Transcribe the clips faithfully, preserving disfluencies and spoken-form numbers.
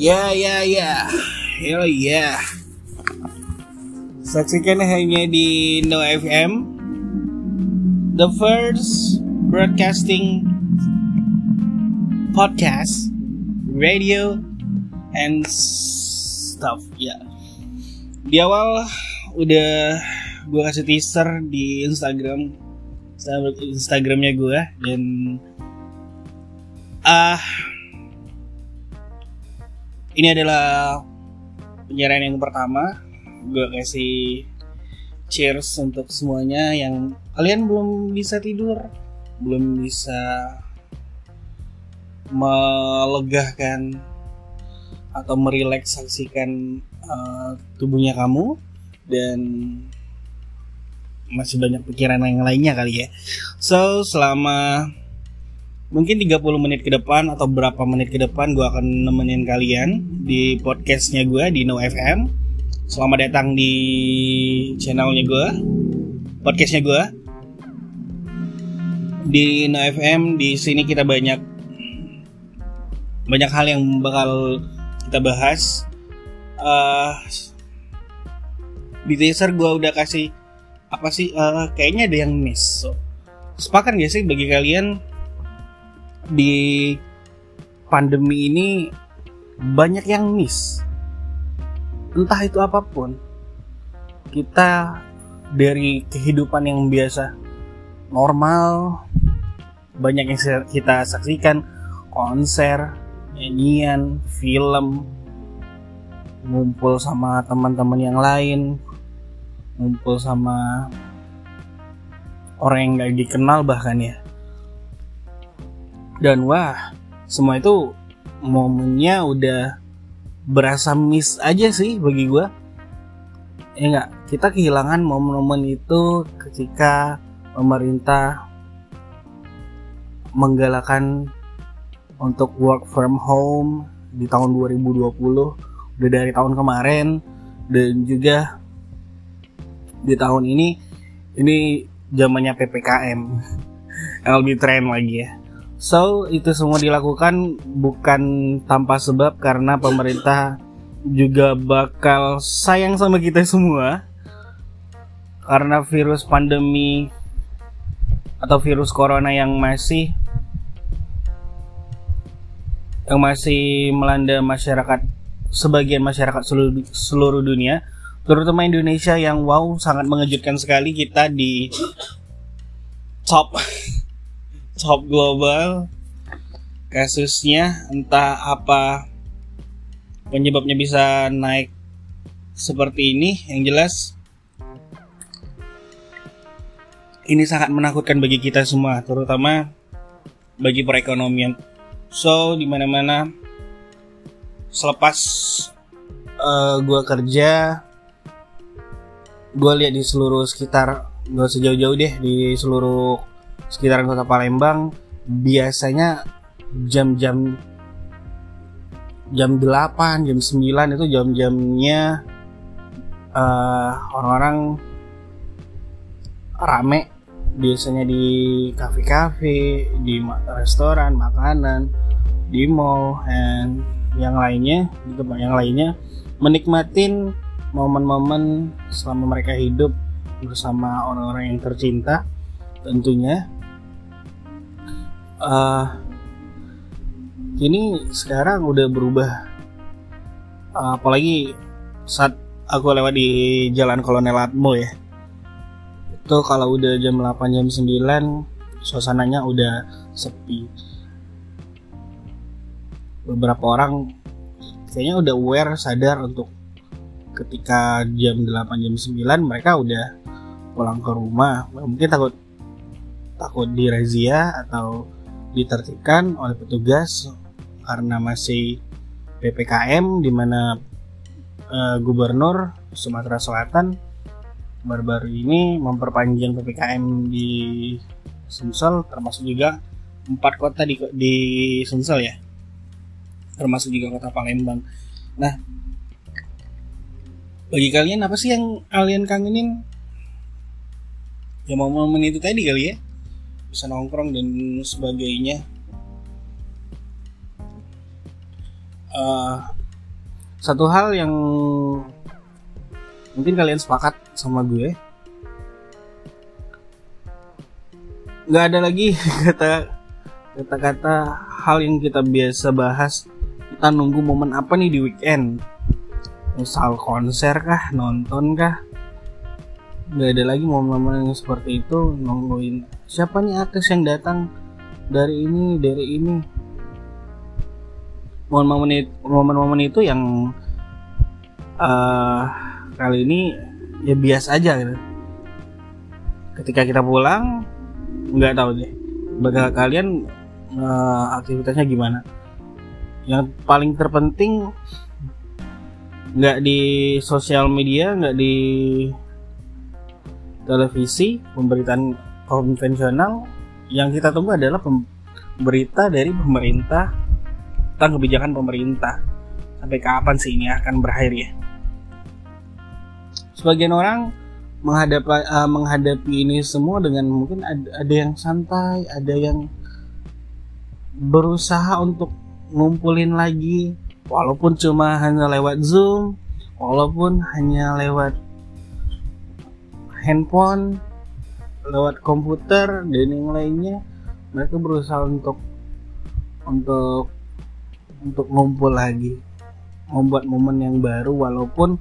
Ya, ya, ya. Yo, ya. Saksikan hanya di No F M, the first broadcasting podcast, radio, and stuff. Ya. Yeah. Di awal udah gue kasih teaser di Instagram, Instagramnya gue, dan ah uh, ini adalah penyiaran yang pertama. Gue kasih cheers untuk semuanya yang kalian belum bisa tidur, belum bisa melegakan atau merelaksasikan uh, tubuhnya kamu, dan masih banyak pikiran yang lainnya kali ya. So, selama mungkin tiga puluh menit ke depan atau berapa menit ke depan gue akan nemenin kalian di podcastnya gue di No F M. Selamat datang di channelnya gue, podcastnya gue di No F M. Di sini kita banyak banyak hal yang bakal kita bahas. Uh, di teaser gue udah kasih apa sih? Uh, kayaknya ada yang miss. So, sepakat gak sih bagi kalian? Di pandemi ini banyak yang miss, entah itu apapun. Kita dari kehidupan yang biasa normal, banyak yang kita saksikan, konser, nyanyian, film, ngumpul sama teman-teman yang lain, ngumpul sama orang yang gak dikenal bahkan ya. Dan wah, semua itu momennya udah berasa miss aja sih bagi gue. Ya enggak, kita kehilangan momen-momen itu ketika pemerintah menggalakan untuk work from home di tahun dua ribu dua puluh, udah dari tahun kemarin, dan juga di tahun ini, ini zamannya P P K M yang lebih tren lagi ya. So, itu semua dilakukan bukan tanpa sebab, karena pemerintah juga bakal sayang sama kita semua. Karena virus pandemi atau virus corona yang masih yang masih melanda masyarakat, sebagian masyarakat seluruh, seluruh dunia, terutama Indonesia yang wow, sangat mengejutkan sekali kita di top top global kasusnya. Entah apa penyebabnya bisa naik seperti ini, yang jelas ini sangat menakutkan bagi kita semua, terutama bagi perekonomian. So, dimana-mana selepas uh, gue kerja, gue lihat di seluruh sekitar, gak sejauh-jauh deh, di seluruh sekitaran kota Palembang, biasanya jam-jam jam delapan, jam sembilan itu jam-jamnya uh, orang-orang rame, biasanya di kafe-kafe, di restoran, makanan, di mall, dan yang lainnya, di tempat yang lainnya, menikmatin momen-momen selama mereka hidup bersama orang-orang yang tercinta tentunya. Uh, ini sekarang udah berubah, uh, apalagi saat aku lewat di Jalan Kolonel Atmo ya, itu kalau udah jam delapan jam sembilan suasananya udah sepi. Beberapa orang kayaknya udah aware, sadar untuk ketika jam delapan jam sembilan mereka udah pulang ke rumah, mungkin takut takut dirazia atau ditertibkan oleh petugas karena masih P P K M, di mana uh, Gubernur Sumatera Selatan baru-baru ini memperpanjang P P K M di Sumsel, termasuk juga empat kota di, di Sumsel ya, termasuk juga kota Palembang. Nah, bagi kalian apa sih yang kalian kangenin? Ya momen itu tadi kali ya, bisa nongkrong dan sebagainya. Uh, satu hal yang mungkin kalian sepakat sama gue, nggak ada lagi kata kata-kata hal yang kita biasa bahas. Kita nunggu momen apa nih di weekend, misal konser kah, nonton kah. Nggak ada lagi momen-momen yang seperti itu, nungguin siapa nih artis yang datang dari ini dari ini. Momen-momen itu yang uh, kali ini ya biasa aja gitu. Ketika kita pulang, nggak tahu deh bakal kalian uh, aktivitasnya gimana. Yang paling terpenting, nggak di sosial media, nggak di televisi, pemberitaan konvensional. Yang kita tunggu adalah pem- berita dari pemerintah, tentang kebijakan pemerintah. Sampai kapan sih ini akan berakhir ya? Sebagian orang menghadapi, uh, menghadapi ini semua dengan mungkin ada, ada yang santai, ada yang berusaha untuk ngumpulin lagi, walaupun cuma hanya lewat Zoom, walaupun hanya lewat handphone, lewat komputer dan yang lainnya. Mereka berusaha untuk untuk untuk ngumpul lagi, membuat momen yang baru, walaupun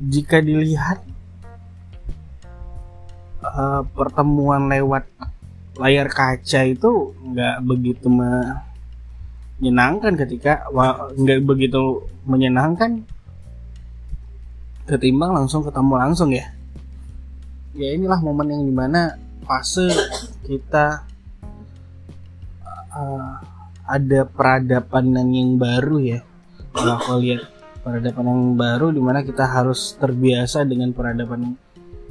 jika dilihat uh, pertemuan lewat layar kaca itu nggak begitu menyenangkan ketika nggak begitu menyenangkan ketimbang langsung ketemu langsung ya. Ya inilah momen yang dimana fase kita uh, ada peradaban yang baru ya. Kalau aku lihat peradaban yang baru dimana kita harus terbiasa dengan peradaban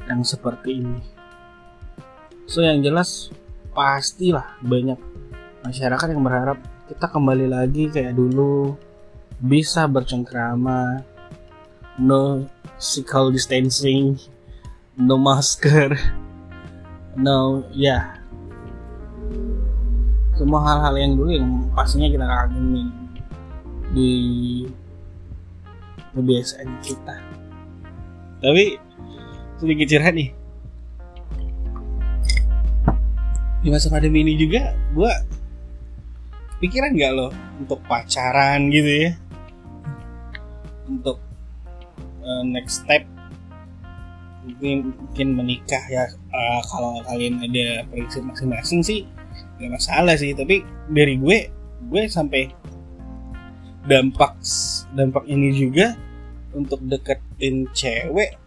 yang seperti ini. So yang jelas pastilah banyak masyarakat yang berharap kita kembali lagi kayak dulu, bisa bercengkrama, no physical distancing, no masker, no ya yeah. Semua hal-hal yang dulu yang pastinya kita kagumi di kebiasaan kita. Tapi sedikit cerah nih, di masa pandemi ini juga gue pikiran gak loh untuk pacaran gitu ya, untuk uh, next step mungkin, mungkin menikah ya. Uh, kalau kalian ada prinsip masing-masing sih gak masalah sih, tapi dari gue gue sampai dampak dampak ini juga untuk deketin cewek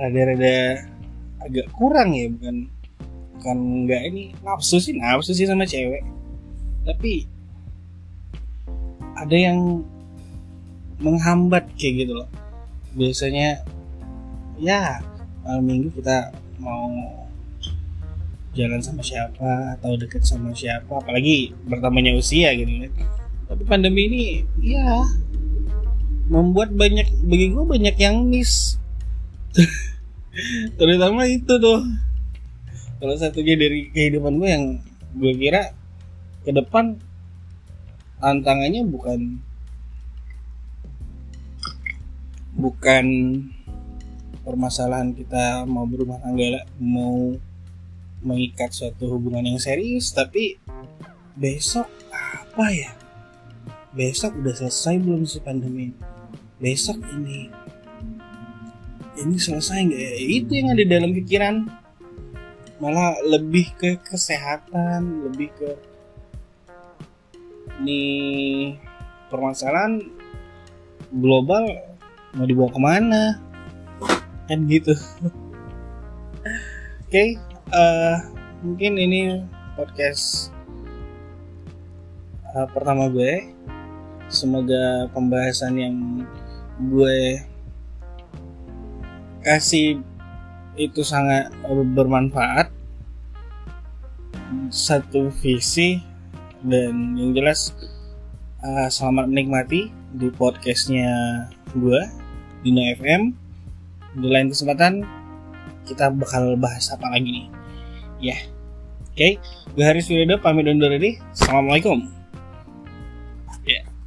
rada-rada agak kurang ya. Bukan bukan nggak ini nafsu sih nafsu sih sama cewek, tapi ada yang menghambat kayak gitu loh. Biasanya ya malam minggu kita mau jalan sama siapa atau dekat sama siapa, apalagi bertambahnya usia gitu. Tapi pandemi ini ya membuat banyak, bagi gue banyak yang miss. Terutama itu tuh. Kalau satunya dari kehidupan gue yang gue kira ke depan tantangannya bukan bukan permasalahan kita mau berumah tangga, mau mengikat suatu hubungan yang serius, tapi besok apa ya? Besok udah selesai belum sih pandemi? Besok ini ini selesai nggak ya? Itu yang ada dalam pikiran, malah lebih ke kesehatan, lebih ke ini permasalahan global mau dibawa kemana kan gitu. Oke. Okay. Uh, mungkin ini podcast uh, pertama gue. Semoga pembahasan yang gue kasih itu sangat bermanfaat, satu visi, dan yang jelas uh, selamat menikmati di podcastnya gue di No F M. Di lain kesempatan kita bakal bahas apa lagi nih. Ya, yeah. Oke, okay. Gue Haris Suryodo pamit undur diri. Assalamualaikum. Ya. Yeah.